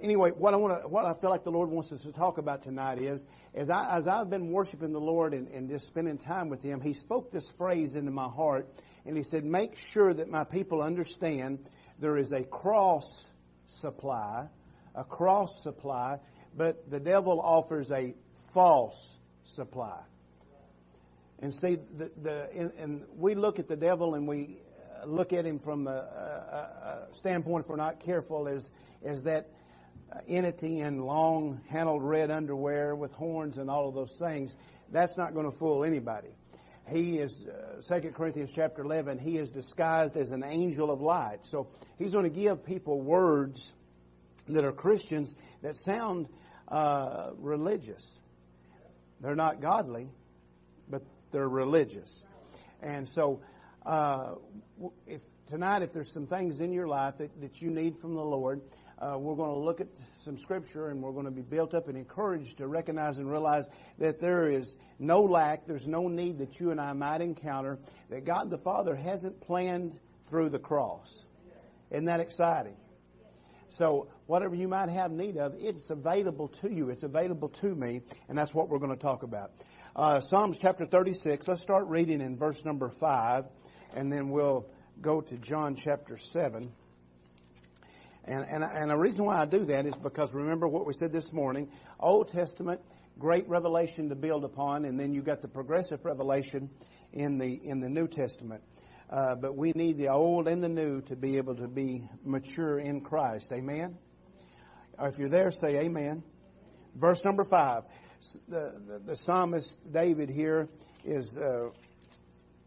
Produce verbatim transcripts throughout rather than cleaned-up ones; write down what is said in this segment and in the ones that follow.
Anyway, what I want to, what I feel like the Lord wants us to talk about tonight is, as I, as I've been worshiping the Lord and, and just spending time with Him, He spoke this phrase into my heart, and He said, "Make sure that my people understand there is a cross supply, a cross supply, but the devil offers a false supply." And see, the, the and, and we look at the devil and we look at him from a, a, a standpoint, if we're not careful, is is that entity in long-handled red underwear with horns and all of those things. That's not going to fool anybody. He is, uh, Second Corinthians chapter eleven, he is disguised as an angel of light. So he's going to give people words that are Christians that sound uh, religious. They're not godly, but they're religious. And so uh, if tonight, if there's some things in your life that, that you need from the Lord, Uh, we're going to look at some scripture, and we're going to be built up and encouraged to recognize and realize that there is no lack, there's no need that you and I might encounter, that God the Father hasn't planned through the cross. Isn't that exciting? So whatever you might have need of, it's available to you. It's available to me, and that's what we're going to talk about. Uh, Psalms chapter thirty-six, let's start reading in verse number five, and then we'll go to John chapter seven. And, and, and the reason why I do that is because, remember what we said this morning, Old Testament, great revelation to build upon, and then you got the progressive revelation in the in the New Testament. Uh, but we need the old and the new to be able to be mature in Christ. Amen? If you're there, say amen. Verse number five. The, the, the psalmist David here is uh,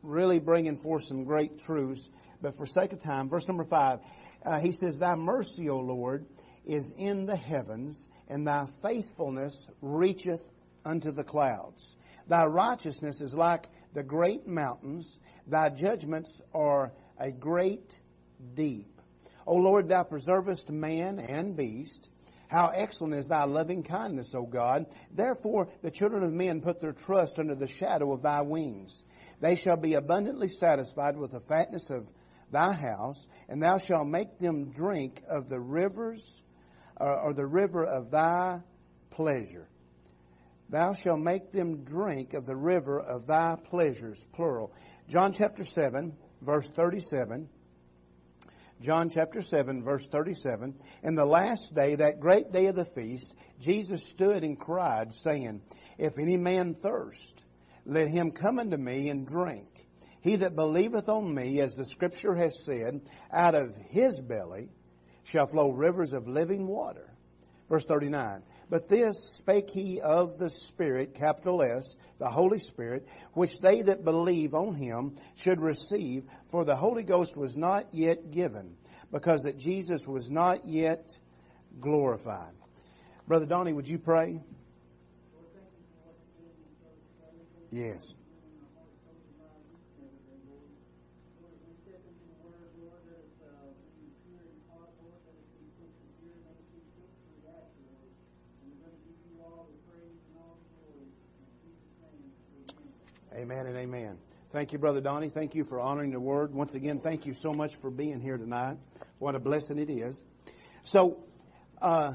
really bringing forth some great truths. But for sake of time, verse number five. Uh, he says, "Thy mercy, O Lord, is in the heavens, and thy faithfulness reacheth unto the clouds. Thy righteousness is like the great mountains. Thy judgments are a great deep. O Lord, thou preservest man and beast. How excellent is thy loving kindness, O God. Therefore the children of men put their trust under the shadow of thy wings. They shall be abundantly satisfied with the fatness of thy house, and thou shalt make them drink of the rivers, uh, or the river of thy pleasure. Thou shalt make them drink of the river of thy pleasures," plural. John chapter seven, verse thirty-seven. John chapter seven, verse thirty-seven. "In the last day, that great day of the feast, Jesus stood and cried, saying, If any man thirst, let him come unto me and drink. He that believeth on me, as the Scripture has said, out of his belly shall flow rivers of living water." Verse thirty-nine, "But this spake he of the Spirit," capital S, the Holy Spirit, "which they that believe on him should receive, for the Holy Ghost was not yet given, because that Jesus was not yet glorified." Brother Donnie, would you pray? Yes. Amen and amen. Thank you, Brother Donnie. Thank you for honoring the Word. Once again, thank you so much for being here tonight. What a blessing it is. So, uh,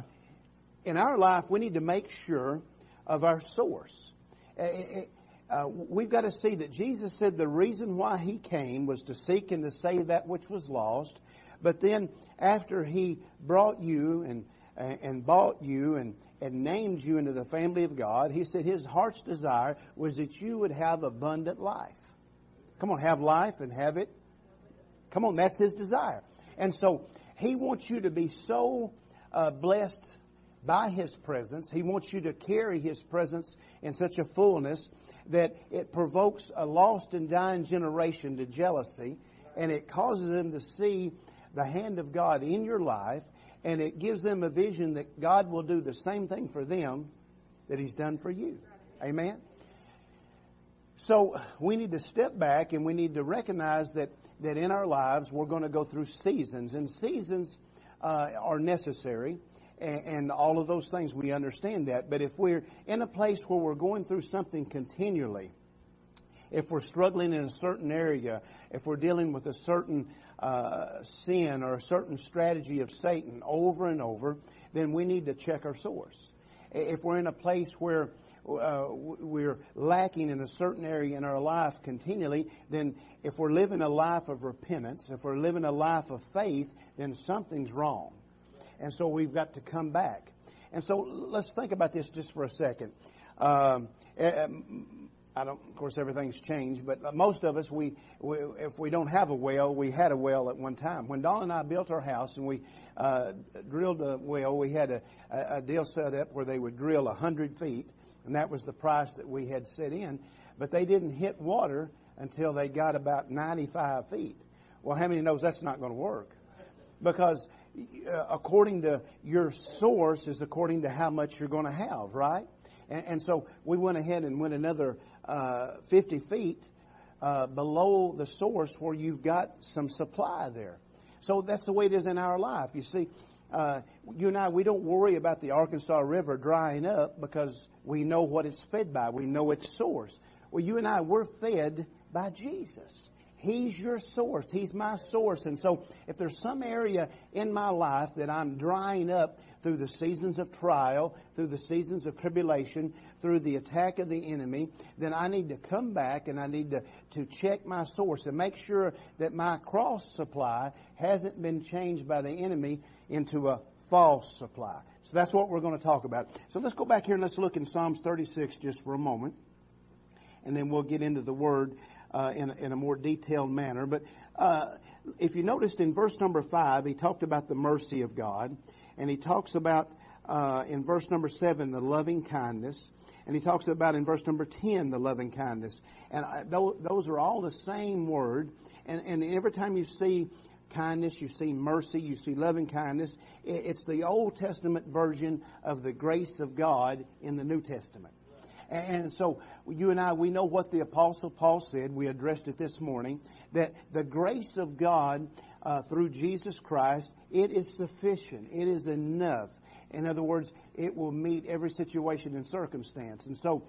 in our life, we need to make sure of our source. Uh, uh, we've got to see that Jesus said the reason why He came was to seek and to save that which was lost. But then, after He brought you and and bought you and, and named you into the family of God, He said His heart's desire was that you would have abundant life. Come on, have life and have it. Come on, that's His desire. And so He wants you to be so uh, blessed by His presence. He wants you to carry His presence in such a fullness that it provokes a lost and dying generation to jealousy, and it causes them to see the hand of God in your life. And it gives them a vision that God will do the same thing for them that He's done for you. Amen? So we need to step back and we need to recognize that, that in our lives we're going to go through seasons. And seasons uh, are necessary, and, and all of those things, we understand that. But if we're in a place where we're going through something continually, if we're struggling in a certain area, if we're dealing with a certain uh, sin or a certain strategy of Satan over and over, then we need to check our source. If we're in a place where uh, we're lacking in a certain area in our life continually, then if we're living a life of repentance, if we're living a life of faith, then something's wrong. And so we've got to come back. And so let's think about this just for a second. Um, I don't, of course, everything's changed, but most of us, we, we if we don't have a well, we had a well at one time. When Dawn and I built our house and we uh, drilled a well, we had a, a deal set up where they would drill one hundred feet, and that was the price that we had set in. But they didn't hit water until they got about ninety-five feet. Well, how many knows that's not going to work? Because uh, according to your source is according to how much you're going to have, right? And so we went ahead and went another uh, fifty feet uh, below the source where you've got some supply there. So that's the way it is in our life. You see, uh, you and I, we don't worry about the Arkansas River drying up because we know what it's fed by. We know its source. Well, you and I, we're fed by Jesus. He's your source. He's my source. And so if there's some area in my life that I'm drying up through the seasons of trial, through the seasons of tribulation, through the attack of the enemy, then I need to come back and I need to, to check my source and make sure that my cross supply hasn't been changed by the enemy into a false supply. So that's what we're going to talk about. So let's go back here and let's look in Psalms thirty-six just for a moment. And then we'll get into the Word uh, in, in a more detailed manner. But uh, if you noticed in verse number five, he talked about the mercy of God. And he talks about, uh, in verse number seven, the loving kindness. And he talks about, in verse number ten, the loving kindness. And I, th- those are all the same word. And, and every time you see kindness, you see mercy, you see loving kindness, it's the Old Testament version of the grace of God in the New Testament. And so you and I, we know what the Apostle Paul said. We addressed it this morning, that the grace of God uh, through Jesus Christ, it is sufficient. It is enough. In other words, it will meet every situation and circumstance. And so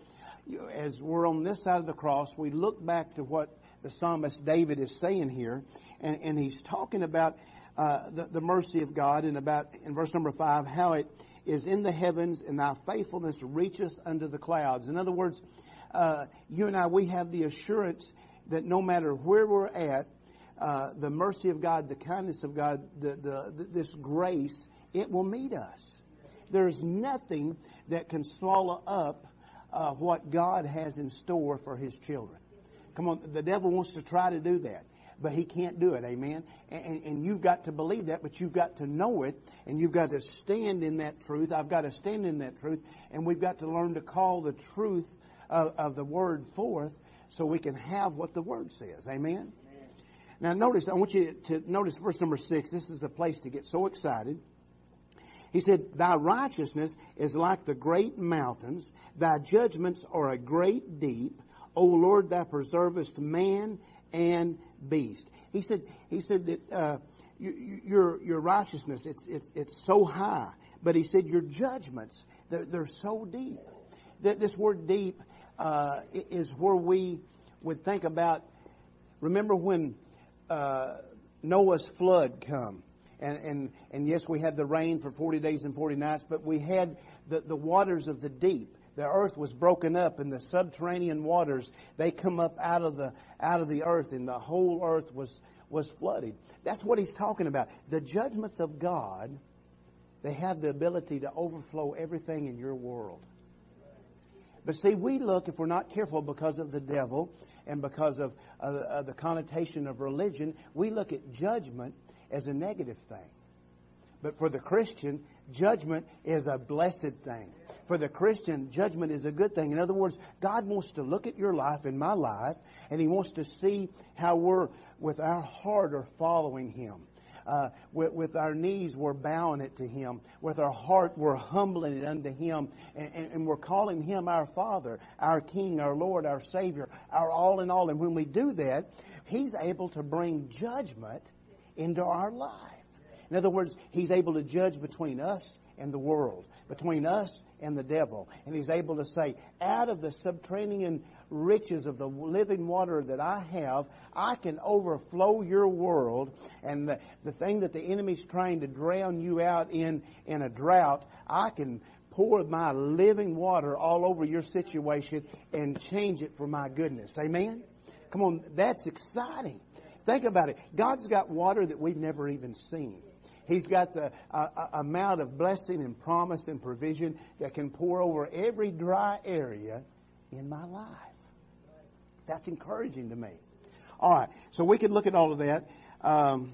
as we're on this side of the cross, we look back to what the psalmist David is saying here, and, and he's talking about uh, the, the mercy of God, and about, in verse number five, how it is in the heavens, and thy faithfulness reacheth unto the clouds. In other words, uh, you and I, we have the assurance that no matter where we're at, uh, the mercy of God, the kindness of God, the, the, this grace, it will meet us. There's nothing that can swallow up uh, what God has in store for His children. Come on, the devil wants to try to do that, but he can't do it, amen? And, and you've got to believe that, but you've got to know it, and you've got to stand in that truth. I've got to stand in that truth, and we've got to learn to call the truth of, of the Word forth so we can have what the Word says, amen? Amen? Now notice, I want you to notice verse number six. This is the place to get so excited. He said, thy righteousness is like the great mountains, thy judgments are a great deep. O Lord, thou preservest man and beast. He said, he said that uh, you, you, your your righteousness, it's it's it's so high. But he said your judgments, they're, they're so deep. That this word deep uh, is where we would think about. Remember when uh, Noah's flood come, and and and yes, we had the rain for forty days and forty nights, but we had the the waters of the deep. The earth was broken up, and the subterranean waters, they come up out of the out of the earth, and the whole earth was was flooded. That's what he's talking about. The judgments of God, they have the ability to overflow everything in your world. But see, we look, if we're not careful, because of the devil and because of uh, uh, the connotation of religion, we look at judgment as a negative thing. But for the Christian, judgment is a blessed thing. For the Christian, judgment is a good thing. In other words, God wants to look at your life and my life, and He wants to see how we're, with our heart, are following Him. Uh, with, with our knees, we're bowing it to Him. With our heart, we're humbling it unto Him. And, and, and we're calling Him our Father, our King, our Lord, our Savior, our all in all. And when we do that, He's able to bring judgment into our life. In other words, He's able to judge between us and the world, between us and the devil. And he's able to say, out of the subterranean riches of the living water that I have, I can overflow your world. And the, the thing that the enemy's trying to drown you out in, in a drought, I can pour my living water all over your situation and change it for my goodness. Amen? Come on, that's exciting. Think about it. God's got water that we've never even seen. He's got the uh, amount of blessing and promise and provision that can pour over every dry area in my life. That's encouraging to me. All right, so we can look at all of that. Um,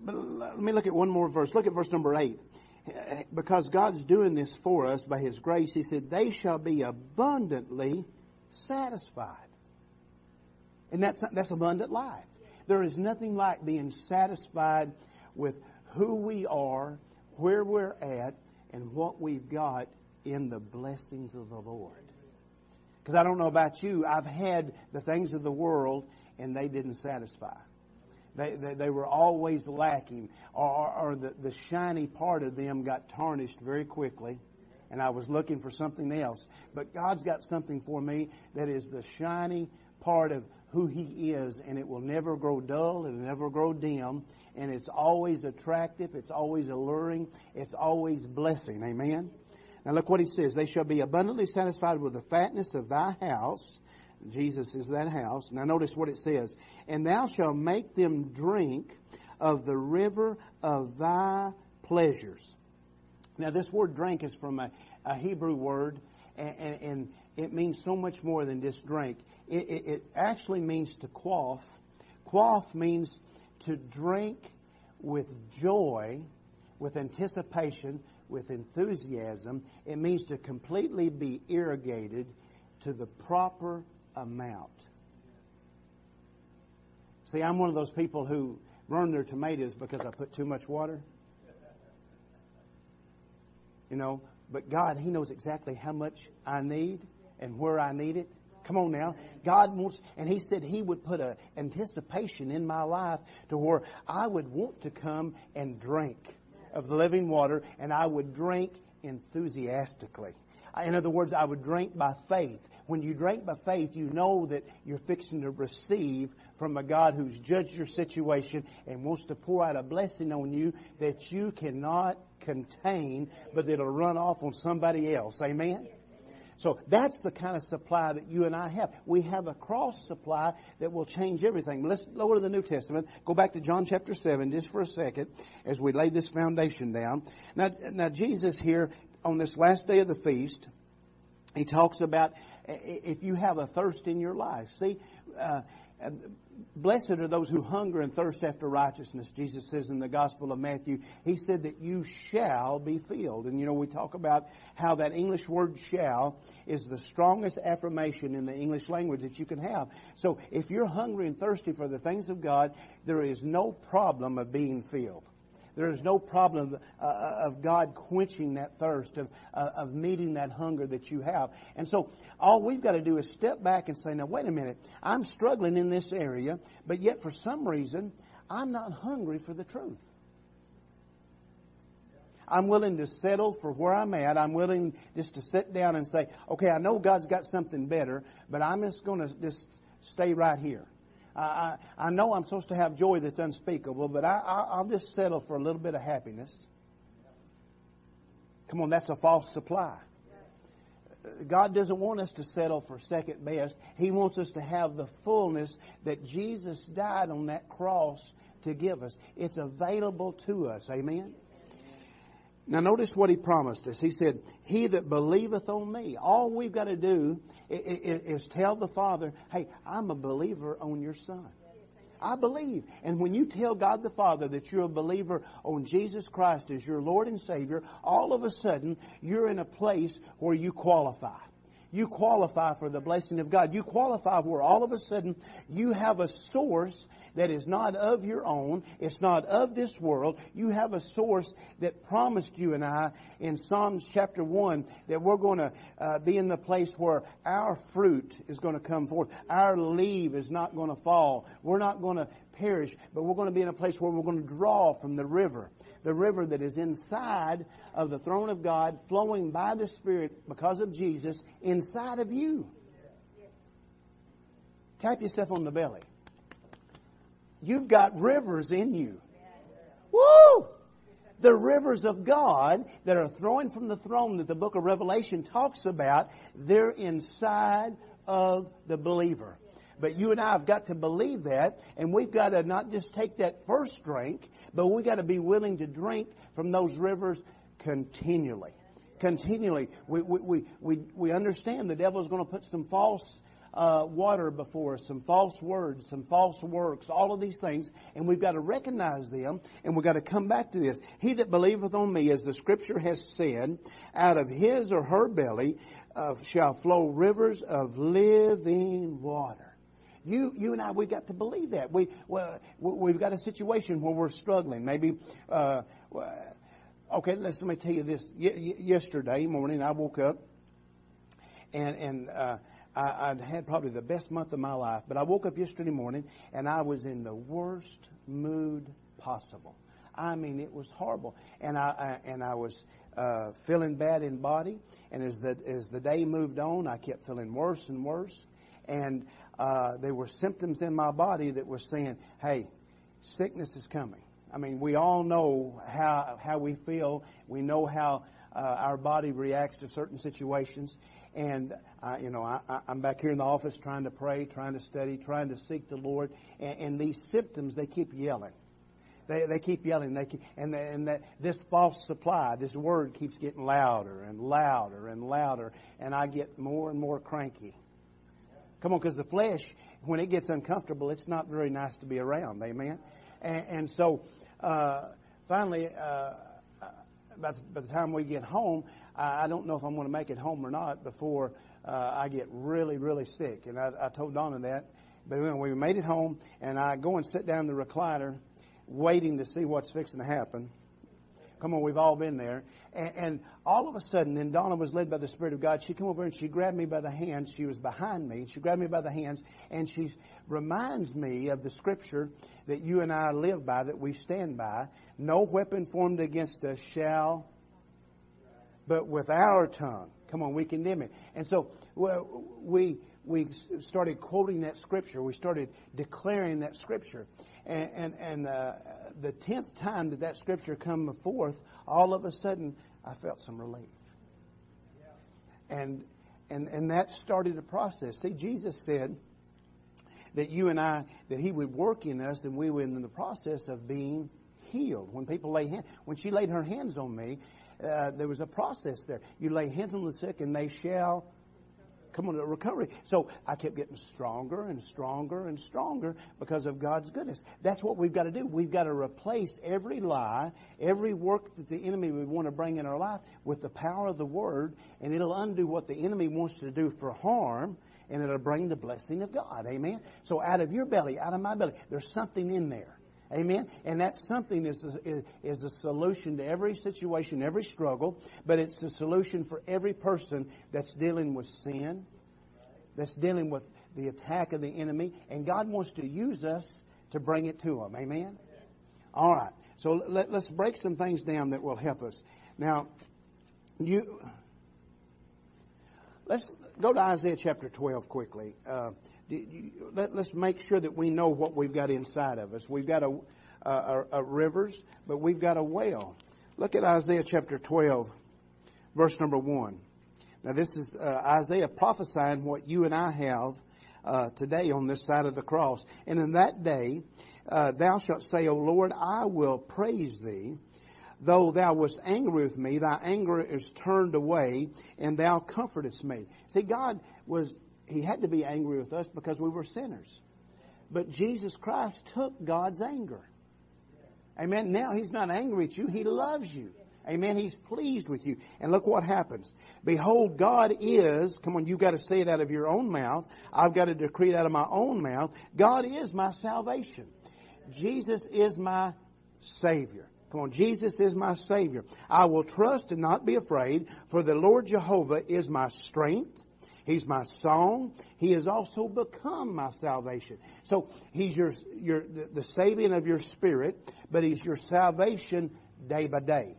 but let me look at one more verse. Look at verse number eight. Because God's doing this for us by His grace, He said, they shall be abundantly satisfied. And that's not, that's abundant life. There is nothing like being satisfied with who we are, where we're at, and what we've got in the blessings of the Lord. Because I don't know about you, I've had the things of the world, and they didn't satisfy. They, they, they were always lacking, or, or the, the shiny part of them got tarnished very quickly, and I was looking for something else. But God's got something for me that is the shiny part of who He is, and it will never grow dull, it'll never grow dim, and it's always attractive, it's always alluring, it's always blessing. Amen? Now look what He says. They shall be abundantly satisfied with the fatness of thy house. Jesus is that house. Now notice what it says. And thou shalt make them drink of the river of thy pleasures. Now this word drink is from a, a Hebrew word, and, and, and it means so much more than just drink. It, it, it actually means to quaff. Quaff means to drink with joy, with anticipation, with enthusiasm. It means to completely be irrigated to the proper amount. See, I'm one of those people who burn their tomatoes because I put too much water. You know, but God, He knows exactly how much I need and where I need it. Come on now. God wants, and He said He would put an anticipation in my life to where I would want to come and drink of the living water, and I would drink enthusiastically. In other words, I would drink by faith. When you drink by faith, you know that you're fixing to receive from a God who's judged your situation and wants to pour out a blessing on you that you cannot contain, but it'll run off on somebody else. Amen? So that's the kind of supply that you and I have. We have a cross supply that will change everything. Let's lower to the New Testament. Go back to John chapter seven just for a second as we lay this foundation down. Now, now Jesus here, on this last day of the feast, He talks about if you have a thirst in your life. See, uh, blessed are those who hunger and thirst after righteousness, Jesus says in the Gospel of Matthew. He said that you shall be filled. And, you know, we talk about how that English word shall is the strongest affirmation in the English language that you can have. So if you're hungry and thirsty for the things of God, there is no problem of being filled. There is no problem uh, of God quenching that thirst, of uh, of meeting that hunger that you have. And so all we've got to do is step back and say, now, wait a minute. I'm struggling in this area, but yet for some reason, I'm not hungry for the truth. I'm willing to settle for where I'm at. I'm willing just to sit down and say, okay, I know God's got something better, but I'm just going to just stay right here. I, I know I'm supposed to have joy that's unspeakable, but I, I, I'll just settle for a little bit of happiness. Come on, that's a false supply. God doesn't want us to settle for second best. He wants us to have the fullness that Jesus died on that cross to give us. It's available to us. Amen? Now notice what He promised us. He said, he that believeth on me. All we've got to do is tell the Father, hey, I'm a believer on your Son. I believe. And when you tell God the Father that you're a believer on Jesus Christ as your Lord and Savior, all of a sudden you're in a place where you qualify. You qualify for the blessing of God. You qualify where all of a sudden you have a source that is not of your own. It's not of this world. You have a source that promised you and I in Psalms chapter one that we're going to uh, be in the place where our fruit is going to come forth. Our leaf is not going to fall. We're not going to perish, but we're going to be in a place where we're going to draw from the river, the river that is inside of the throne of God, flowing by the Spirit because of Jesus inside of you. Tap yourself on the belly. You've got rivers in you. Woo! The rivers of God that are flowing from the throne that the book of Revelation talks about, they're inside of the believer. But you and I have got to believe that, and we've got to not just take that first drink, but we've got to be willing to drink from those rivers continually. Continually. We we we, we understand the devil is going to put some false Uh, water before us, some false words, some false works, all of these things, and we've got to recognize them, and we've got to come back to this. He that believeth on me, as the Scripture has said, out of his or her belly uh, shall flow rivers of living water. You, you and I, we've got to believe that. We, well, we've got a situation where we're struggling. Maybe, uh, okay, let me tell you this. Y- y- yesterday morning, I woke up, and and. Uh, I, I'd had probably the best month of my life, but I woke up yesterday morning and I was in the worst mood possible. I mean, it was horrible, and I, I and I was uh, feeling bad in body. And as the as the day moved on, I kept feeling worse and worse, and uh, there were symptoms in my body that were saying, "Hey, sickness is coming." I mean, we all know how how we feel. We know how uh, our body reacts to certain situations. And, I, you know, I, I'm back here in the office trying to pray, trying to study, trying to seek the Lord. And, and these symptoms, they keep yelling. They they keep yelling. They keep, and the, and that this false supply, this word keeps getting louder and louder and louder. And I get more and more cranky. Come on, because the flesh, when it gets uncomfortable, it's not very nice to be around. Amen? And, and so, uh, finally, uh, by, the, by the time we get home, I don't know if I'm going to make it home or not before uh, I get really, really sick. And I, I told Donna that. But we made it home, and I go and sit down in the recliner waiting to see what's fixing to happen. Come on, we've all been there. And, and all of a sudden, then Donna was led by the Spirit of God. She came over and she grabbed me by the hand. She was behind me. She grabbed me by the hands, and she reminds me of the Scripture that you and I live by, that we stand by. No weapon formed against us shall... But with our tongue, come on, we condemn it. And so we we started quoting that Scripture. We started declaring that Scripture. And and, and uh, the tenth time that that Scripture come forth, all of a sudden, I felt some relief. And and and that started a process. See, Jesus said that you and I, that He would work in us, and we were in the process of being healed. When people lay hand, when she laid her hands on me, Uh, there was a process there. You lay hands on the sick and they shall come on to recovery. So I kept getting stronger and stronger and stronger because of God's goodness. That's what we've got to do. We've got to replace every lie, every work that the enemy would want to bring in our life with the power of the Word, and it'll undo what the enemy wants to do for harm, and it'll bring the blessing of God. Amen? So out of your belly, out of my belly, there's something in there. Amen? And that something is a, is a solution to every situation, every struggle, but it's a solution for every person that's dealing with sin, that's dealing with the attack of the enemy, and God wants to use us to bring it to them. Amen? All right. So let, let's break some things down that will help us. Now, you let's go to Isaiah chapter twelve quickly. Uh Let's make sure that we know what we've got inside of us. We've got a, a, a rivers, but we've got a well. Look at Isaiah chapter twelve, verse number one. Now, this is uh, Isaiah prophesying what you and I have uh, today on this side of the cross. And in that day, uh, thou shalt say, O Lord, I will praise thee. Though thou wast angry with me, thy anger is turned away, and thou comfortest me. See, God was... He had to be angry with us because we were sinners. But Jesus Christ took God's anger. Amen. Now He's not angry at you. He loves you. Amen. He's pleased with you. And look what happens. Behold, God is, come on, you've got to say it out of your own mouth. I've got to decree it out of my own mouth. God is my salvation. Jesus is my Savior. Come on, Jesus is my Savior. I will trust and not be afraid, for the Lord Jehovah is my strength. He's my song. He has also become my salvation. So He's your, your the, the saving of your spirit, but He's your salvation day by day.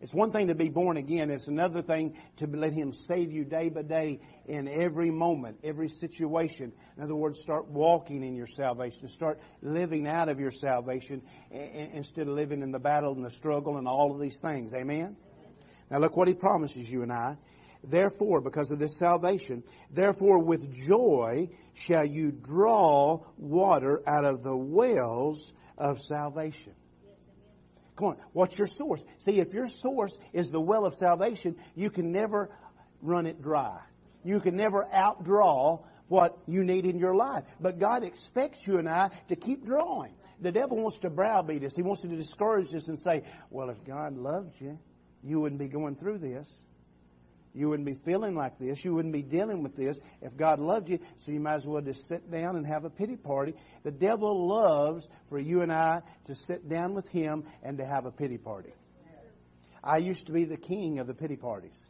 It's one thing to be born again. It's another thing to let Him save you day by day in every moment, every situation. In other words, start walking in your salvation. Start living out of your salvation instead of living in the battle and the struggle and all of these things. Amen? Now look what He promises you and I. Therefore, because of this salvation, therefore with joy shall you draw water out of the wells of salvation. Come on, what's your source? See, if your source is the well of salvation, you can never run it dry. You can never outdraw what you need in your life. But God expects you and I to keep drawing. The devil wants to browbeat us. He wants to discourage us and say, well, if God loved you, you wouldn't be going through this. You wouldn't be feeling like this. You wouldn't be dealing with this if God loved you. So you might as well just sit down and have a pity party. The devil loves for you and I to sit down with him and to have a pity party. I used to be the king of the pity parties.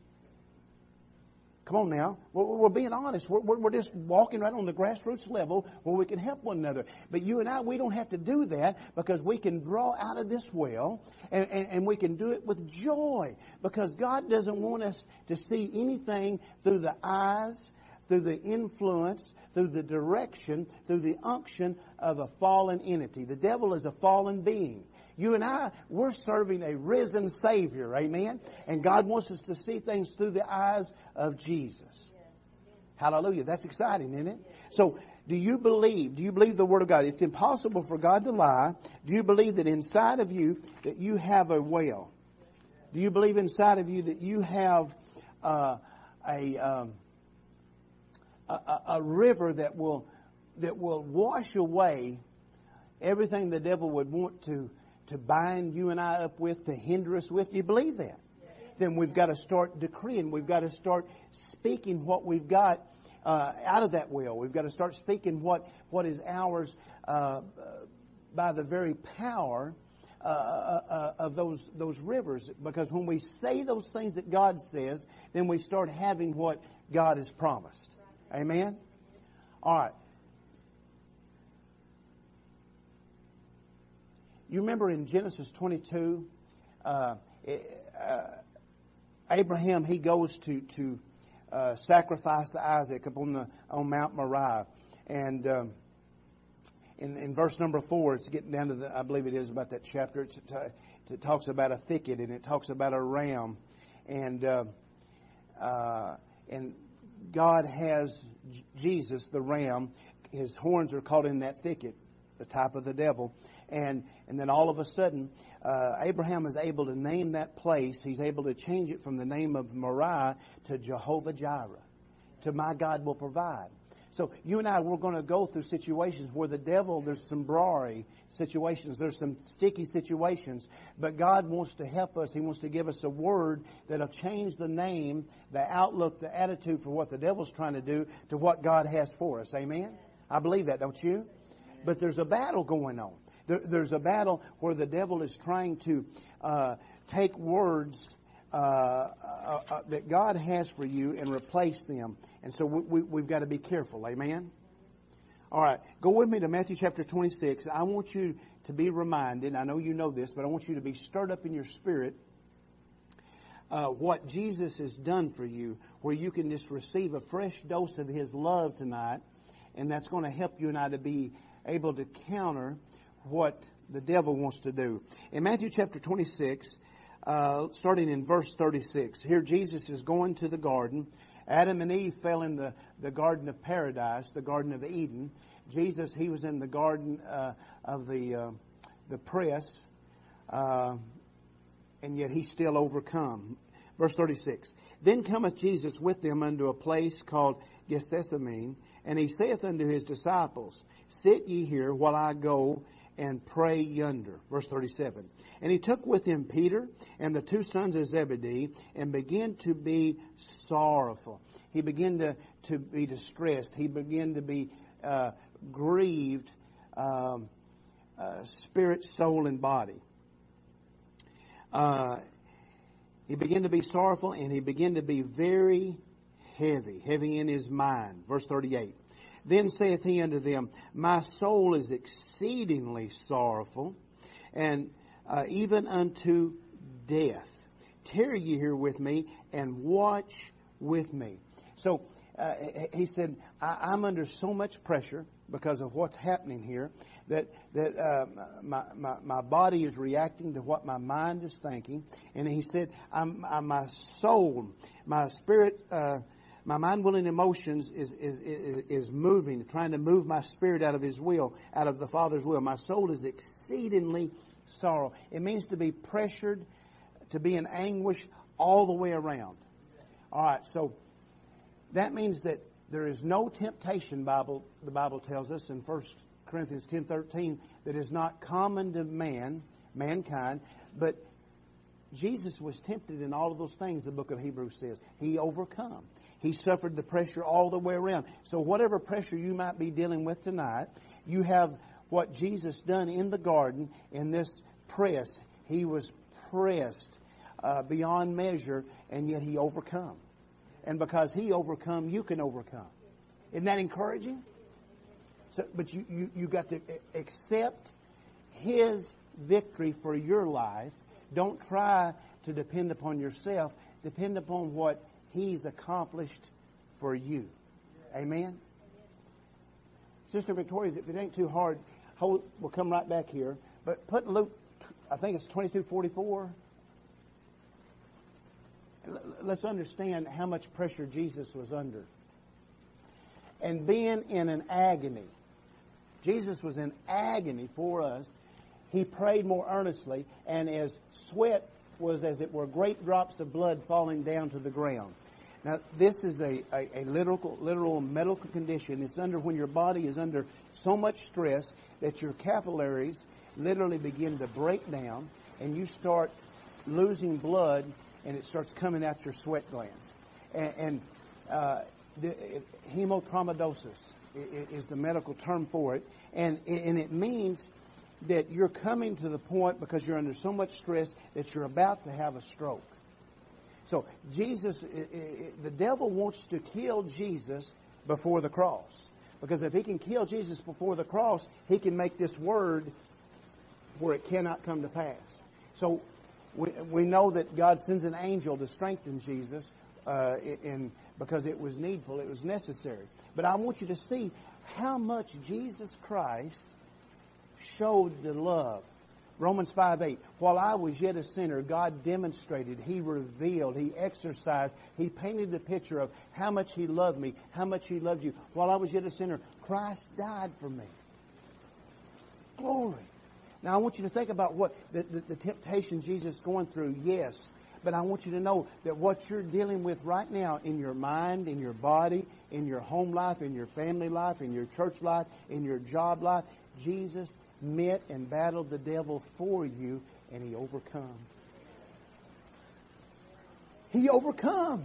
Come on now. We're, we're being honest. We're, we're, we're just walking right on the grassroots level where we can help one another. But you and I, we don't have to do that because we can draw out of this well and, and, and we can do it with joy because God doesn't want us to see anything through the eyes, through the influence, through the direction, through the unction of a fallen entity. The devil is a fallen being. You and I, we're serving a risen Savior, amen? And God wants us to see things through the eyes of Jesus. Hallelujah. That's exciting, isn't it? So, do you believe, do you believe the Word of God? It's impossible for God to lie. Do you believe that inside of you that you have a well? Do you believe inside of you that you have uh, a, um, a, a river that will, that will wash away everything the devil would want to to bind you and I up with, to hinder us with? You believe that? Then we've got to start decreeing. We've got to start speaking what we've got uh, out of that well. We've got to start speaking what, what is ours uh, by the very power uh, uh, of those those rivers. Because when we say those things that God says, then we start having what God has promised. Amen? All right. You remember in Genesis twenty-two, uh, uh, Abraham, he goes to to uh, sacrifice Isaac up on the on Mount Moriah, and um, in in verse number four, it's getting down to the, I believe it is about that chapter. It's, it talks about a thicket and it talks about a ram, and uh, uh, and God has J- Jesus the ram. His horns are caught in that thicket, the type of the devil. And and then all of a sudden, uh, Abraham is able to name that place. He's able to change it from the name of Moriah to Jehovah Jireh, to my God will provide. So you and I, we're going to go through situations where the devil, there's some brary situations, there's some sticky situations, but God wants to help us. He wants to give us a word that'll change the name, the outlook, the attitude for what the devil's trying to do to what God has for us. Amen? I believe that, don't you? But there's a battle going on. There's a battle where the devil is trying to uh, take words uh, uh, uh, that God has for you and replace them. And so we, we, we've got to be careful. Amen? All right. Go with me to Matthew chapter twenty-six. I want you to be reminded. I know you know this, but I want you to be stirred up in your spirit uh, what Jesus has done for you, where you can just receive a fresh dose of His love tonight. And that's going to help you and I to be able to counter what the devil wants to do. In Matthew chapter twenty-six, uh, starting in verse thirty-six, here Jesus is going to the garden. Adam and Eve fell in the, the garden of paradise, the garden of Eden. Jesus, He was in the garden uh, of the uh, the press, uh, and yet He's still overcome. Verse thirty-six, then cometh Jesus with them unto a place called Gethsemane, and He saith unto His disciples, sit ye here while I go and pray yonder. Verse thirty-seven. And He took with Him Peter and the two sons of Zebedee and began to be sorrowful. He began to, to be distressed. He began to be uh, grieved, um, uh, spirit, soul, and body. Uh, he began to be sorrowful and he began to be very heavy, heavy in his mind. Verse thirty-eight. Then saith he unto them, My soul is exceedingly sorrowful, and uh, even unto death. Tarry ye here with me, and watch with me. So uh, he said, I- I'm under so much pressure because of what's happening here that that uh, my, my my body is reacting to what my mind is thinking. And he said, I'm, I'm my soul, my spirit. Uh, My mind, will, and emotions is, is is is moving, trying to move my spirit out of His will, out of the Father's will. My soul is exceedingly sorrow. It means to be pressured, to be in anguish all the way around. All right, so that means that there is no temptation, Bible, the Bible tells us in First Corinthians ten thirteen, that is not common to man, mankind, but Jesus was tempted in all of those things, the book of Hebrews says. He overcome. He suffered the pressure all the way around. So whatever pressure you might be dealing with tonight, you have what Jesus done in the garden in this press. He was pressed uh, beyond measure, and yet He overcome. And because He overcome, you can overcome. Isn't that encouraging? So, but you, you, you got to accept His victory for your life. Don't try to depend upon yourself. Depend upon what He's accomplished for you. Amen? Amen. Sister Victoria, if it ain't too hard, hold, we'll come right back here. But put Luke, I think it's twenty-two forty-four. Let's understand how much pressure Jesus was under. And being in an agony. Jesus was in agony for us. He prayed more earnestly, and as sweat was, as it were, great drops of blood falling down to the ground. Now, this is a, a, a literal, literal medical condition. It's under when your body is under so much stress that your capillaries literally begin to break down, and you start losing blood, and it starts coming out your sweat glands. And, and uh, the, hemochromatosis is the medical term for it, and, and it means that you're coming to the point, because you're under so much stress, that you're about to have a stroke. So Jesus, it, it, the devil wants to kill Jesus before the cross. Because if he can kill Jesus before the cross, he can make this word where it cannot come to pass. So we, we know that God sends an angel to strengthen Jesus uh, in, because it was needful, it was necessary. But I want you to see how much Jesus Christ showed the love. Romans five eight. While I was yet a sinner, God demonstrated, He revealed, He exercised, He painted the picture of how much He loved me, how much He loved you. While I was yet a sinner, Christ died for me. Glory. Now I want you to think about what the, the, the temptation Jesus is going through, yes. But I want you to know that what you're dealing with right now in your mind, in your body, in your home life, in your family life, in your church life, in your job life, Jesus met and battled the devil for you, and He overcome. He overcome.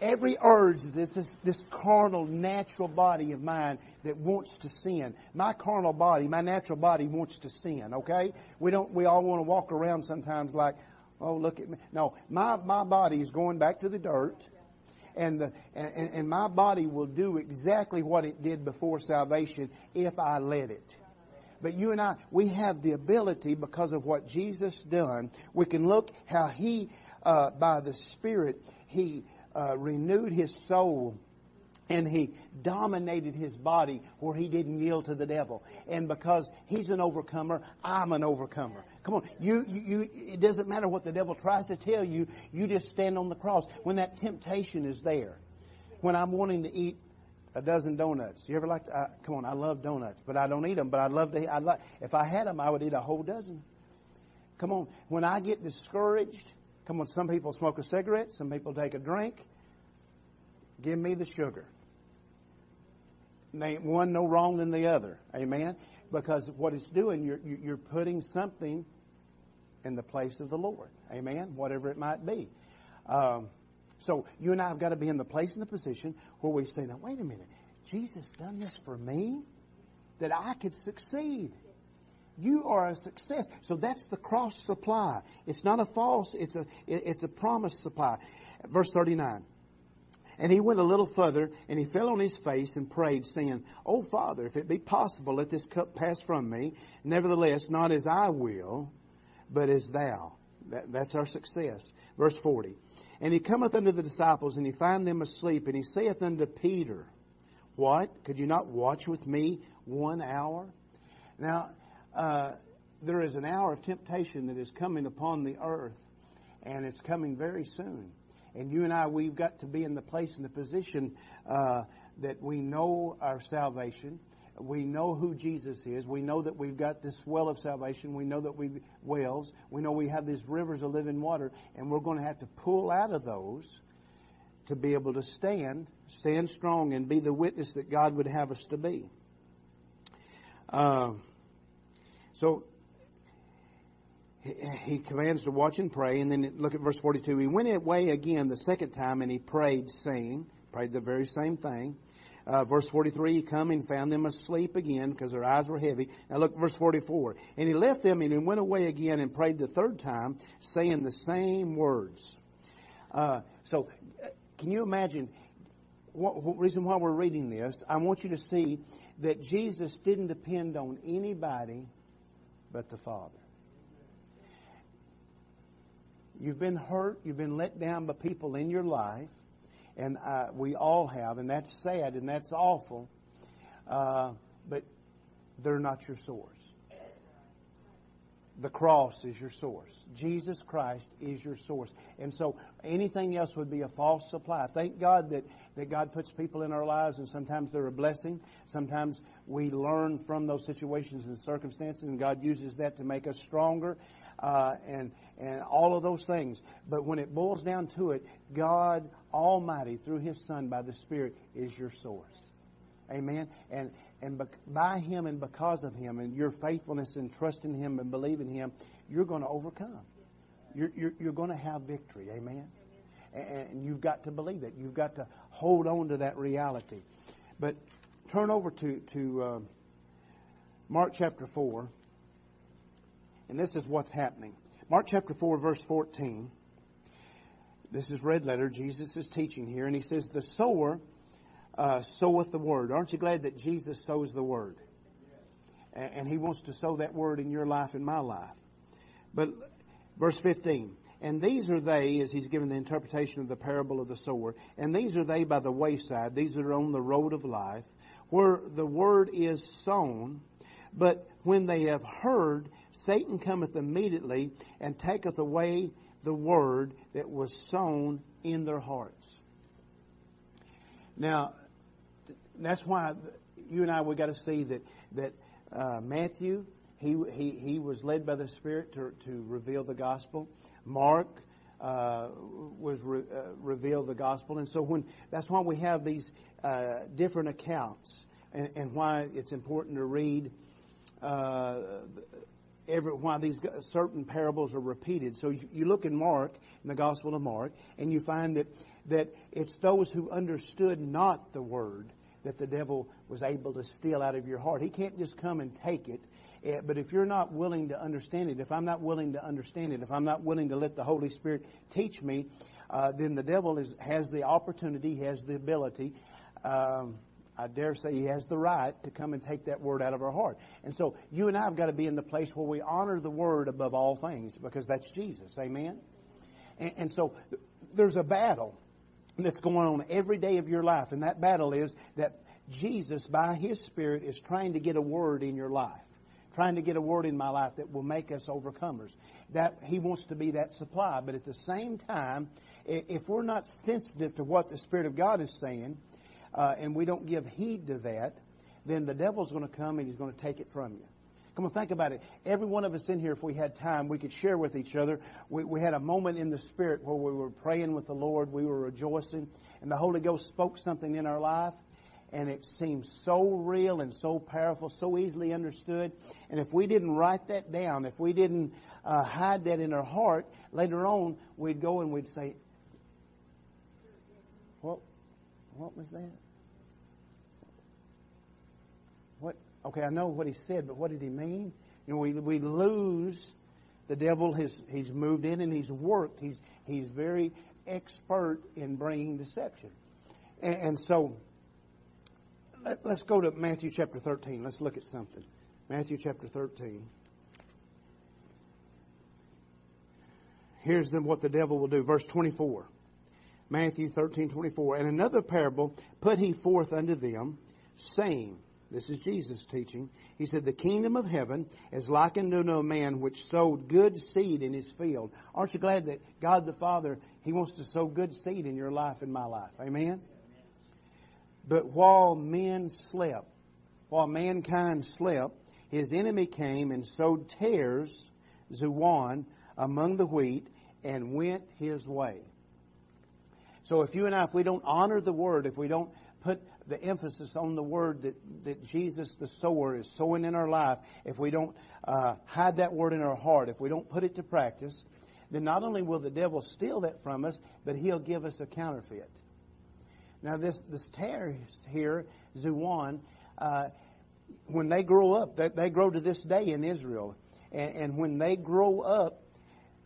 Every urge that this, this carnal, natural body of mine that wants to sin. My carnal body, my natural body wants to sin, okay? We don't, we all want to walk around sometimes like, oh, look at me. No, my, my body is going back to the dirt. And, the, and and my body will do exactly what it did before salvation if I let it. But you and I, we have the ability, because of what Jesus done, we can look how He, uh, by the Spirit, He uh, renewed His soul, and He dominated His body where He didn't yield to the devil. And because He's an overcomer, I'm an overcomer. Come on, you, you, you, it doesn't matter what the devil tries to tell you. You just stand on the cross. When that temptation is there, when I'm wanting to eat a dozen donuts, you ever like to, I, come on, I love donuts, but I don't eat them, but I love to, I like, if I had them, I would eat a whole dozen. Come on, when I get discouraged, come on, some people smoke a cigarette, some people take a drink. Give me the sugar. Ain't one no wrong than the other. Amen? Because what it's doing, you're, you're putting something in the place of the Lord. Amen? Whatever it might be. Um, so you and I have got to be in the place and the position where we say, now, wait a minute. Jesus done this for me that I could succeed. You are a success. So that's the cross supply. It's not a false, it's a, it's a promise supply. Verse thirty-nine. And he went a little further, and he fell on his face and prayed, saying, O Father, if it be possible, let this cup pass from me. Nevertheless, not as I will, but as thou. That, that's our success. Verse forty. And he cometh unto the disciples, and he find them asleep, and he saith unto Peter, What? Could you not watch with me one hour? Now, uh, there is an hour of temptation that is coming upon the earth, and it's coming very soon. And you and I, we've got to be in the place and the position uh, that we know our salvation. We know who Jesus is. We know that we've got this well of salvation. We know that we've wells. We know we have these rivers of living water. And we're going to have to pull out of those to be able to stand, stand strong, and be the witness that God would have us to be. Uh, so... He commands to watch and pray, and then look at verse forty-two. He went away again the second time, and he prayed, saying, prayed the very same thing. Uh, verse forty-three, he come and found them asleep again, because their eyes were heavy. Now look at verse forty-four. And he left them, and he went away again and prayed the third time, saying the same words. Uh, so, can you imagine, what, what reason why we're reading this, I want you to see that Jesus didn't depend on anybody but the Father. You've been hurt. You've been let down by people in your life. And uh, we all have. And that's sad and that's awful. Uh, but they're not your source. The cross is your source. Jesus Christ is your source. And so anything else would be a false supply. Thank God that, that God puts people in our lives, and sometimes they're a blessing. Sometimes we learn from those situations and circumstances, and God uses that to make us stronger. Uh, and and all of those things. But when it boils down to it, God Almighty, through His Son, by the Spirit, is your source. Amen? And, and bec- by Him and because of Him and your faithfulness and trust in Him and believe in Him, you're going to overcome. You're, you're, you're going to have victory. Amen? And, and you've got to believe it. You've got to hold on to that reality. But turn over to, to uh, Mark chapter four. And this is what's happening. Mark chapter four, verse fourteen. This is red letter. Jesus is teaching here. And he says, the sower uh, soweth the word. Aren't you glad that Jesus sows the word? And, and he wants to sow that word in your life and my life. But verse fifteen. And these are they, as he's given the interpretation of the parable of the sower. And these are they by the wayside. These are on the road of life, where the word is sown. But when they have heard, Satan cometh immediately and taketh away the word that was sown in their hearts. Now, that's why you and I, we got to see that that uh, Matthew, he he he was led by the Spirit to to reveal the gospel. Mark uh, was re, uh, revealed the gospel, and so when that's why we have these uh, different accounts, and, and why it's important to read. Uh, every, why these certain parables are repeated. So you, you look in Mark, in the Gospel of Mark, and you find that, that it's those who understood not the word that the devil was able to steal out of your heart. He can't just come and take it. But if you're not willing to understand it, if I'm not willing to understand it, if I'm not willing to let the Holy Spirit teach me, uh, then the devil is, has the opportunity, he has the ability, um, I dare say he has the right to come and take that word out of our heart. And so you and I have got to be in the place where we honor the word above all things, because that's Jesus. Amen? And, and so there's a battle that's going on every day of your life. And that battle is that Jesus, by His Spirit, is trying to get a word in your life, trying to get a word in my life that will make us overcomers. That He wants to be that supply. But at the same time, if we're not sensitive to what the Spirit of God is saying, Uh, and we don't give heed to that, then the devil's going to come and he's going to take it from you. Come on, think about it. Every one of us in here, if we had time, we could share with each other. We, we had a moment in the Spirit where we were praying with the Lord. We were rejoicing. And the Holy Ghost spoke something in our life. And it seemed so real and so powerful, so easily understood. And if we didn't write that down, if we didn't uh, hide that in our heart, later on we'd go and we'd say, what? What was that? What? Okay, I know what he said, but what did he mean? You know, we we lose the devil. His he's moved in and he's worked. He's he's very expert in bringing deception. And, and so let, let's go to Matthew chapter thirteen. Let's look at something. Matthew chapter thirteen. Here's then what the devil will do. Verse twenty-four. Matthew thirteen, twenty-four. And another parable put he forth unto them, saying, this is Jesus teaching. He said, the kingdom of heaven is likened unto a man which sowed good seed in his field. Aren't you glad that God the Father, He wants to sow good seed in your life and my life? Amen? Amen. But while men slept, while mankind slept, his enemy came and sowed tares, Zuan, among the wheat, and went his way. So if you and I, if we don't honor the Word, if we don't put the emphasis on the Word that, that Jesus the sower is sowing in our life, if we don't uh, hide that Word in our heart, if we don't put it to practice, then not only will the devil steal that from us, but he'll give us a counterfeit. Now this, this tares here, Zuan, uh, when they grow up, they, they grow to this day in Israel. And, and when they grow up,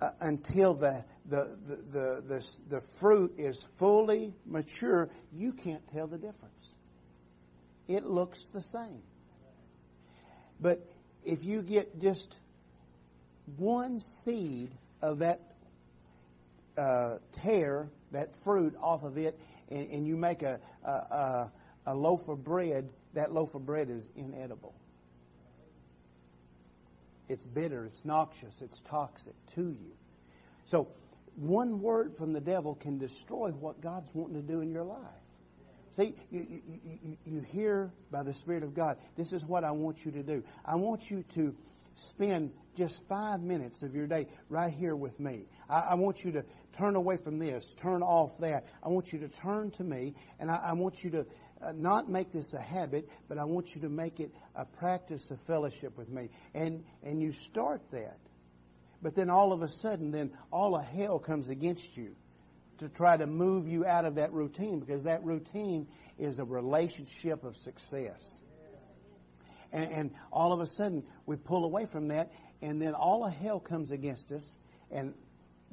Uh, until the the, the the the the fruit is fully mature, you can't tell the difference. It looks the same. But if you get just one seed of that uh, tear, that fruit off of it, and, and you make a a, a a loaf of bread, that loaf of bread is inedible. It's bitter, it's noxious, it's toxic to you. So one word from the devil can destroy what God's wanting to do in your life. See, you, you, you, you hear by the Spirit of God, this is what I want you to do. I want you to spend just five minutes of your day right here with me. I, I want you to turn away from this, turn off that. I want you to turn to me, and I, I want you to Uh, not make this a habit, but I want you to make it a practice of fellowship with me. And and you start that. But then all of a sudden, then all of hell comes against you to try to move you out of that routine, because that routine is a relationship of success. And, and all of a sudden, we pull away from that, and then all of hell comes against us, and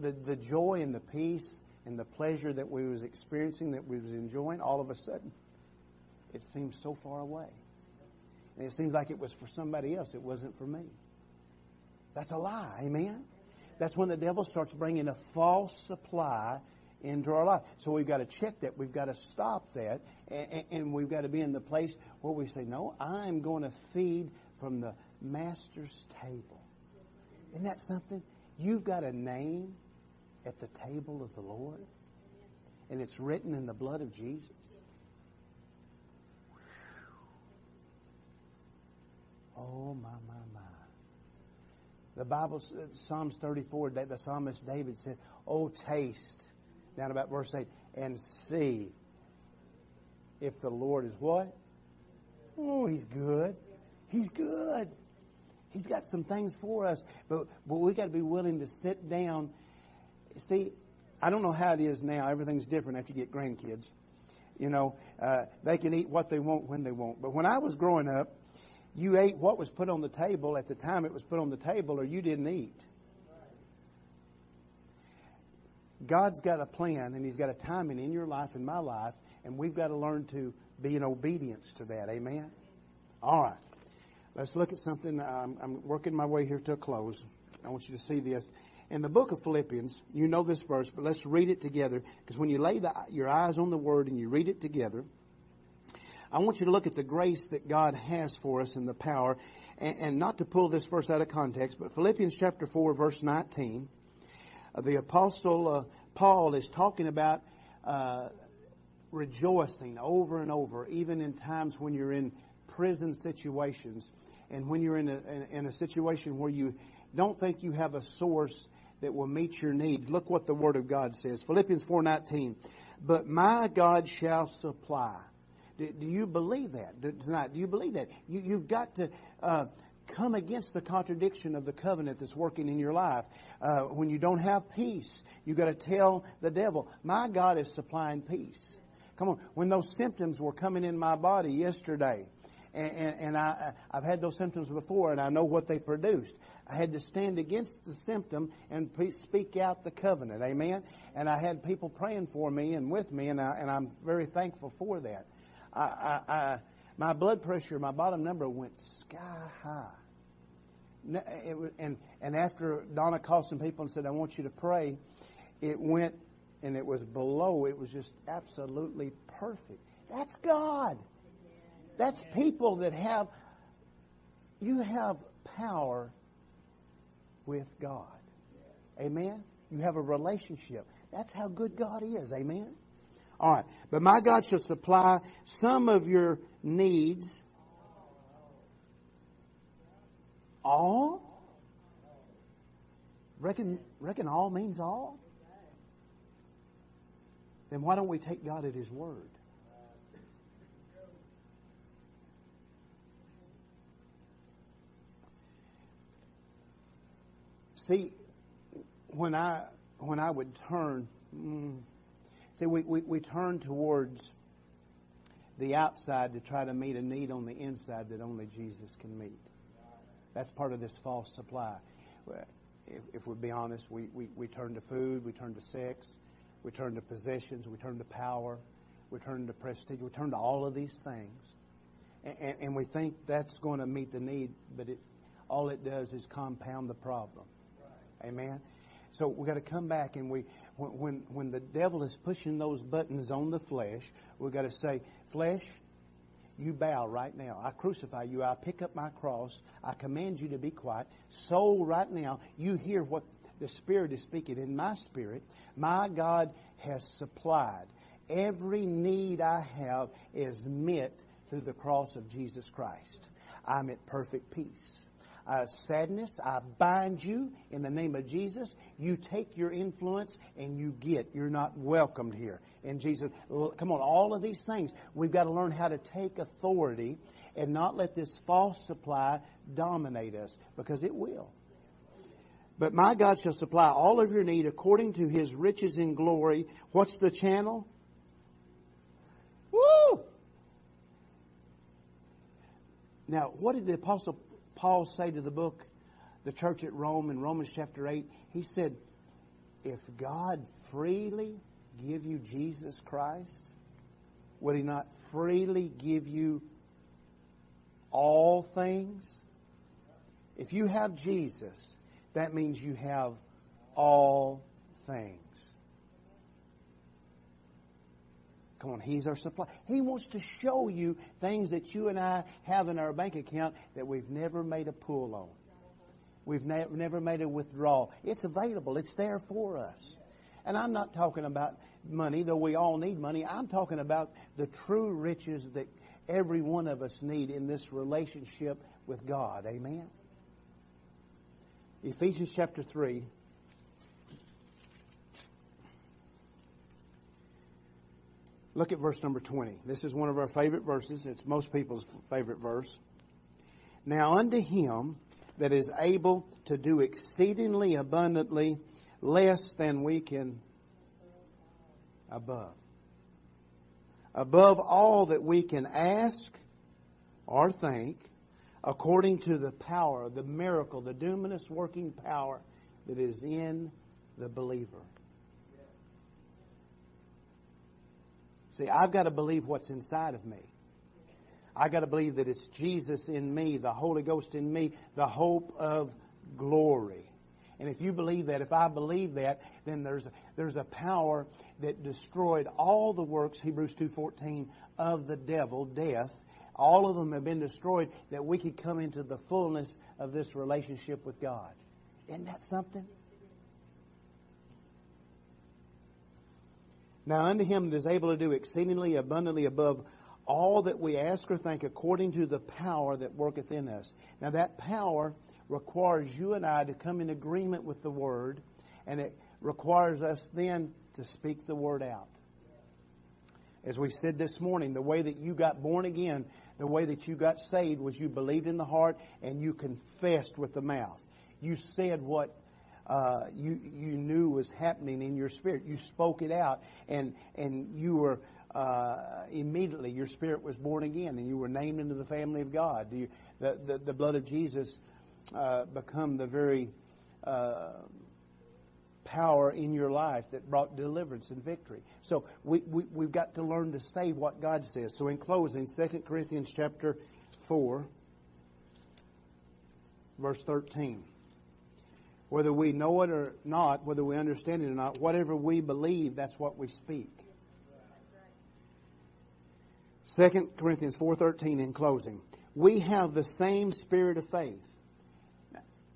the, the joy and the peace and the pleasure that we was experiencing, that we was enjoying, all of a sudden, it seems so far away. And it seems like it was for somebody else. It wasn't for me. That's a lie. Amen? That's when the devil starts bringing a false supply into our life. So we've got to check that. We've got to stop that. And, and we've got to be in the place where we say, no, I'm going to feed from the master's table. Isn't that something? You've got a name at the table of the Lord. And it's written in the blood of Jesus. Oh, my, my, my. The Bible, Psalms thirty-four, the psalmist David said, oh, taste, down about verse eight, and see if the Lord is what? Oh, He's good. He's good. He's got some things for us. But, but we've got to be willing to sit down. See, I don't know how it is now. Everything's different after you get grandkids. You know, uh, they can eat what they want when they want. But when I was growing up, you ate what was put on the table at the time it was put on the table, or you didn't eat. God's got a plan, and He's got a timing in your life and my life, and we've got to learn to be in obedience to that. Amen? All right. Let's look at something. I'm, I'm working my way here to a close. I want you to see this. In the book of Philippians, you know this verse, but let's read it together, because when you lay the, your eyes on the Word and you read it together, I want you to look at the grace that God has for us and the power, and, and not to pull this verse out of context, but Philippians chapter four, verse nineteen, uh, the Apostle uh, Paul is talking about uh, rejoicing over and over, even in times when you're in prison situations, and when you're in a, in, in a situation where you don't think you have a source that will meet your needs. Look what the Word of God says. Philippians four nineteen, but my God shall supply. Do, do you believe that do, tonight? Do you believe that? You, you've got to uh, come against the contradiction of the covenant that's working in your life. Uh, when you don't have peace, you've got to tell the devil, my God is supplying peace. Come on. When those symptoms were coming in my body yesterday, and, and, and I, I've had those symptoms before, and I know what they produced. I had to stand against the symptom and speak out the covenant, amen? And I had people praying for me and with me, and, I, and I'm very thankful for that. I, I, I, my blood pressure, my bottom number went sky high. It was, and, and after Donna called some people and said, I want you to pray, it went, and it was below. It was just absolutely perfect. That's God. That's people that have, you have power with God. Amen? You have a relationship. That's how good God is. Amen? All right. But my God shall supply some of your needs. All? Reckon, reckon all means all? Then why don't we take God at His word? See, when I when I would turn, mm, see, we, we, we turn towards the outside to try to meet a need on the inside that only Jesus can meet. That's part of this false supply. If, if we'll be honest, we, we, we turn to food, we turn to sex, we turn to possessions, we turn to power, we turn to prestige, we turn to all of these things. And, and, and we think that's going to meet the need, but it, all it does is compound the problem. Right. Amen? So we've got to come back, and we when, when, when the devil is pushing those buttons on the flesh, we've got to say, flesh, you bow right now. I crucify you. I pick up my cross. I command you to be quiet. Soul, right now, you hear what the Spirit is speaking in my spirit. My God has supplied. Every need I have is met through the cross of Jesus Christ. I'm at perfect peace. Uh, sadness, I bind you in the name of Jesus. You take your influence and you get. You're not welcomed here. And Jesus, come on, all of these things. We've got to learn how to take authority and not let this false supply dominate us, because it will. But my God shall supply all of your need according to His riches in glory. What's the channel? Woo! Now, what did the Apostle Paul say to the book, the church at Rome, in Romans chapter eight? He said, if God freely give you Jesus Christ, would He not freely give you all things? If you have Jesus, that means you have all things. Come on, He's our supply. He wants to show you things that you and I have in our bank account that we've never made a pull on. We've ne- never made a withdrawal. It's available. It's there for us. And I'm not talking about money, though we all need money. I'm talking about the true riches that every one of us need in this relationship with God. Amen? Ephesians chapter three. Look at verse number twenty. This is one of our favorite verses. It's most people's favorite verse. Now unto Him that is able to do exceedingly abundantly less than we can above. Above all that we can ask or think, according to the power, the miracle, the dunamis working power that is in the believer. See, I've got to believe what's inside of me. I've got to believe that it's Jesus in me, the Holy Ghost in me, the hope of glory. And if you believe that, if I believe that, then there's there's a power that destroyed all the works, Hebrews two fourteen, of the devil, death. All of them have been destroyed, that we could come into the fullness of this relationship with God. Isn't that something? Now unto Him that is able to do exceedingly abundantly above all that we ask or think, according to the power that worketh in us. Now that power requires you and I to come in agreement with the Word, and it requires us then to speak the Word out. As we said this morning, the way that you got born again, the way that you got saved, was you believed in the heart and you confessed with the mouth. You said what uh, you you knew was happening in your spirit. You spoke it out, and and you were uh, immediately your spirit was born again, and you were named into the family of God. The the, the, the blood of Jesus uh, become the very uh, power in your life that brought deliverance and victory. So we, we we've got to learn to say what God says. So in closing, Second Corinthians chapter four. Verse thirteen, whether we know it or not, whether we understand it or not, whatever we believe, that's what we speak. Second Corinthians four thirteen in closing, we have the same spirit of faith.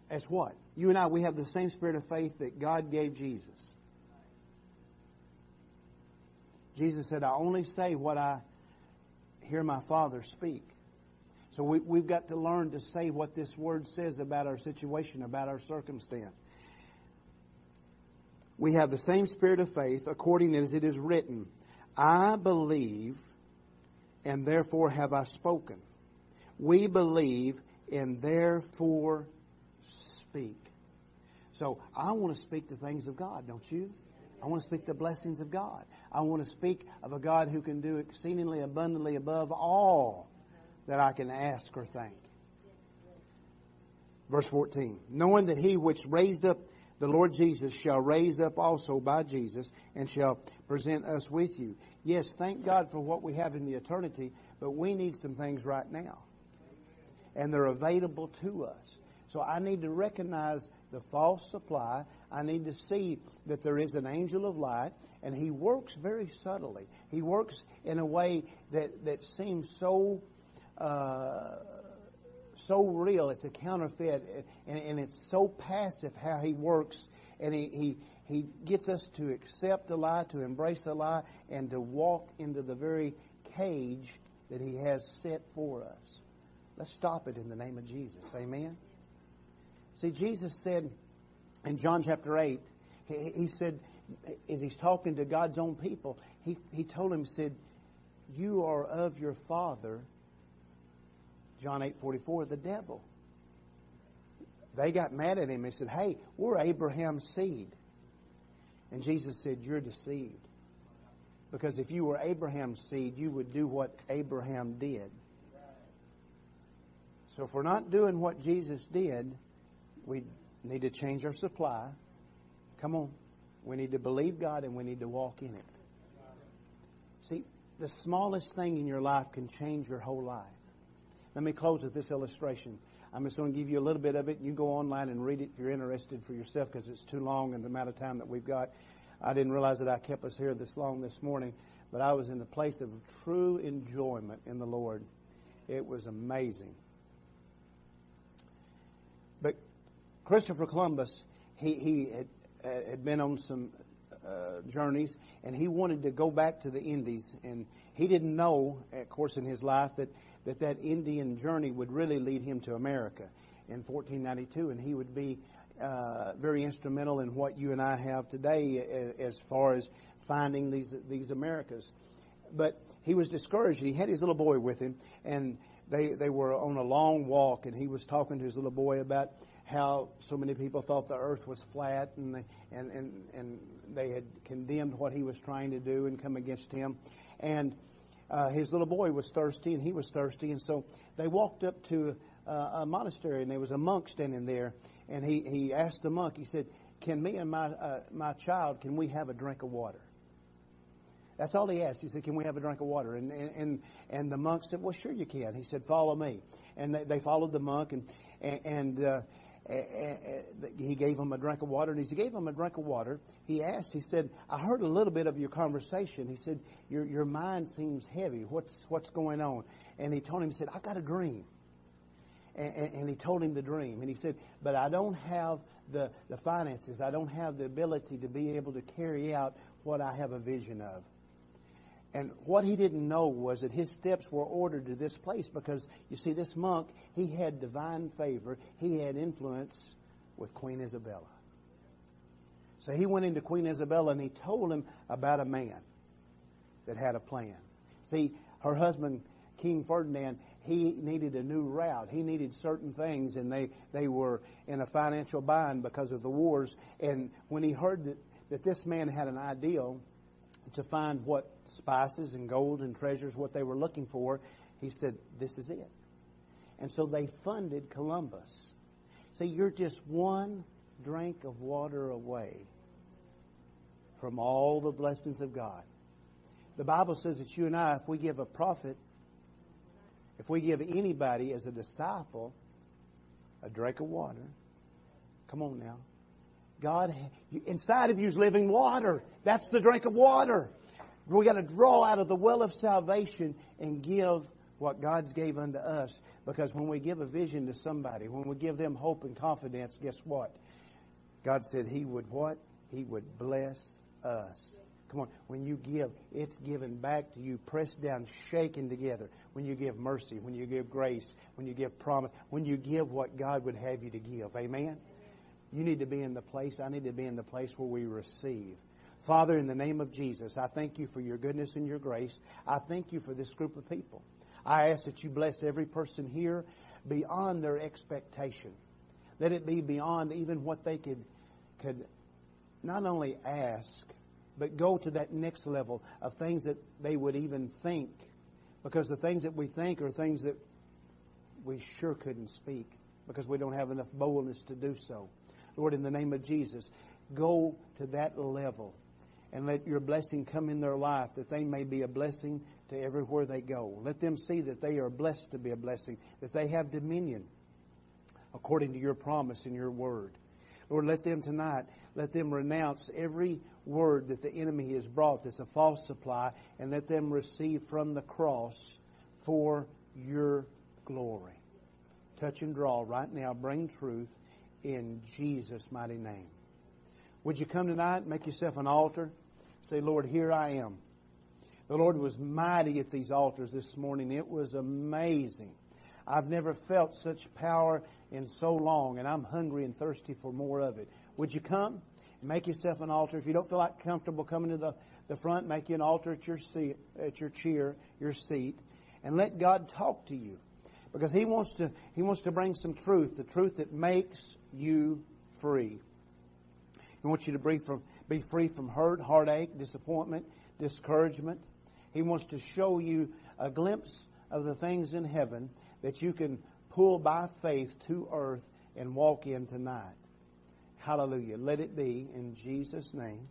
As what? You and I, we have the same spirit of faith that God gave Jesus. Jesus said, I only say what I hear my Father speak. So we, we've got to learn to say what this word says about our situation, about our circumstance. We have the same spirit of faith, according as it is written, I believe, and therefore have I spoken. We believe, and therefore speak. So I want to speak the things of God, don't you? I want to speak the blessings of God. I want to speak of a God who can do exceedingly abundantly above all that I can ask or think. Verse fourteen. Knowing that he which raised up the Lord Jesus shall raise up also by Jesus and shall present us with you. Yes, thank God for what we have in the eternity, but we need some things right now. And they're available to us. So I need to recognize the false supply. I need to see that there is an angel of light, and he works very subtly. He works in a way that, that seems so Uh, so real, it's a counterfeit, and, and it's so passive how he works, and he, he he gets us to accept a lie, to embrace a lie, and to walk into the very cage that he has set for us. Let's stop it in the name of Jesus. Amen. See, Jesus said in John chapter eight, he, he said, as he's talking to God's own people, he, he told him, said, you are of your father, John eight forty-four, the devil. They got mad at him. They said, hey, we're Abraham's seed. And Jesus said, you're deceived. Because if you were Abraham's seed, you would do what Abraham did. So if we're not doing what Jesus did, we need to change our supply. Come on. We need to believe God, and we need to walk in it. See, the smallest thing in your life can change your whole life. Let me close with this illustration. I'm just going to give you a little bit of it. You go online and read it if you're interested for yourself, because it's too long and the amount of time that we've got. I didn't realize that I kept us here this long this morning, but I was in a place of true enjoyment in the Lord. It was amazing. But Christopher Columbus, he, he had, uh, had been on some uh, journeys, and he wanted to go back to the Indies. And he didn't know, of course, in his life that that that Indian journey would really lead him to America in fourteen ninety-two, and he would be uh, very instrumental in what you and I have today as far as finding these these Americas. But he was discouraged. He had his little boy with him, and they, they were on a long walk, and he was talking to his little boy about how so many people thought the earth was flat, and they, and, and, and they had condemned what he was trying to do and come against him. And Uh, his little boy was thirsty, and he was thirsty, and so they walked up to uh, a monastery, and there was a monk standing there, and he, he asked the monk, he said, can me and my uh, my child, can we have a drink of water? That's all he asked. He said, can we have a drink of water? And and, and, and the monk said, well, sure you can. He said, follow me. And they, they followed the monk, and and uh, he gave him a drink of water. And as he gave him a drink of water, he asked, he said, I heard a little bit of your conversation. He said, your your mind seems heavy. What's what's going on? And he told him, he said, I got a dream. And, and, and he told him the dream. And he said, but I don't have the, the finances. I don't have the ability to be able to carry out what I have a vision of. And what he didn't know was that his steps were ordered to this place because, you see, this monk, he had divine favor. He had influence with Queen Isabella. So he went into Queen Isabella, and he told him about a man that had a plan. See, her husband, King Ferdinand, he needed a new route. He needed certain things, and they, they were in a financial bind because of the wars. And when he heard that, that this man had an ideal to find what spices and gold and treasures, what they were looking for, he said, this is it. And so they funded Columbus. See, you're just one drink of water away from all the blessings of God. The Bible says that you and I, if we give a prophet, if we give anybody as a disciple a drink of water, come on now, God, inside of you is living water. That's the drink of water. We've got to draw out of the well of salvation and give what God's gave unto us. Because when we give a vision to somebody, when we give them hope and confidence, guess what? God said He would what? He would bless us. Come on. When you give, it's given back to you, pressed down, shaken together. When you give mercy, when you give grace, when you give promise, when you give what God would have you to give. Amen? You need to be in the place, I need to be in the place where we receive. Father, in the name of Jesus, I thank you for your goodness and your grace. I thank you for this group of people. I ask that you bless every person here beyond their expectation. Let it be beyond even what they could, could not only ask, but go to that next level of things that they would even think. Because the things that we think are things that we sure couldn't speak because we don't have enough boldness to do so. Lord, in the name of Jesus, go to that level and let your blessing come in their life that they may be a blessing to everywhere they go. Let them see that they are blessed to be a blessing, that they have dominion according to your promise and your word. Lord, let them tonight, let them renounce every word that the enemy has brought that's a false supply, and let them receive from the cross for your glory. Touch and draw right now. Bring truth in Jesus' mighty name. Would you come tonight, make yourself an altar, say, Lord, here I am. The Lord was mighty at these altars this morning. It was amazing. I've never felt such power in so long, and I'm hungry and thirsty for more of it. Would you come and make yourself an altar? If you don't feel like comfortable coming to the, the front, make you an altar at your seat, at your chair, your seat, and let God talk to you. Because He wants to He wants to bring some truth, the truth that makes you free. He wants you to be, from, be free from hurt, heartache, disappointment, discouragement. He wants to show you a glimpse of the things in heaven that you can pull by faith to earth and walk in tonight. Hallelujah. Let it be in Jesus' name.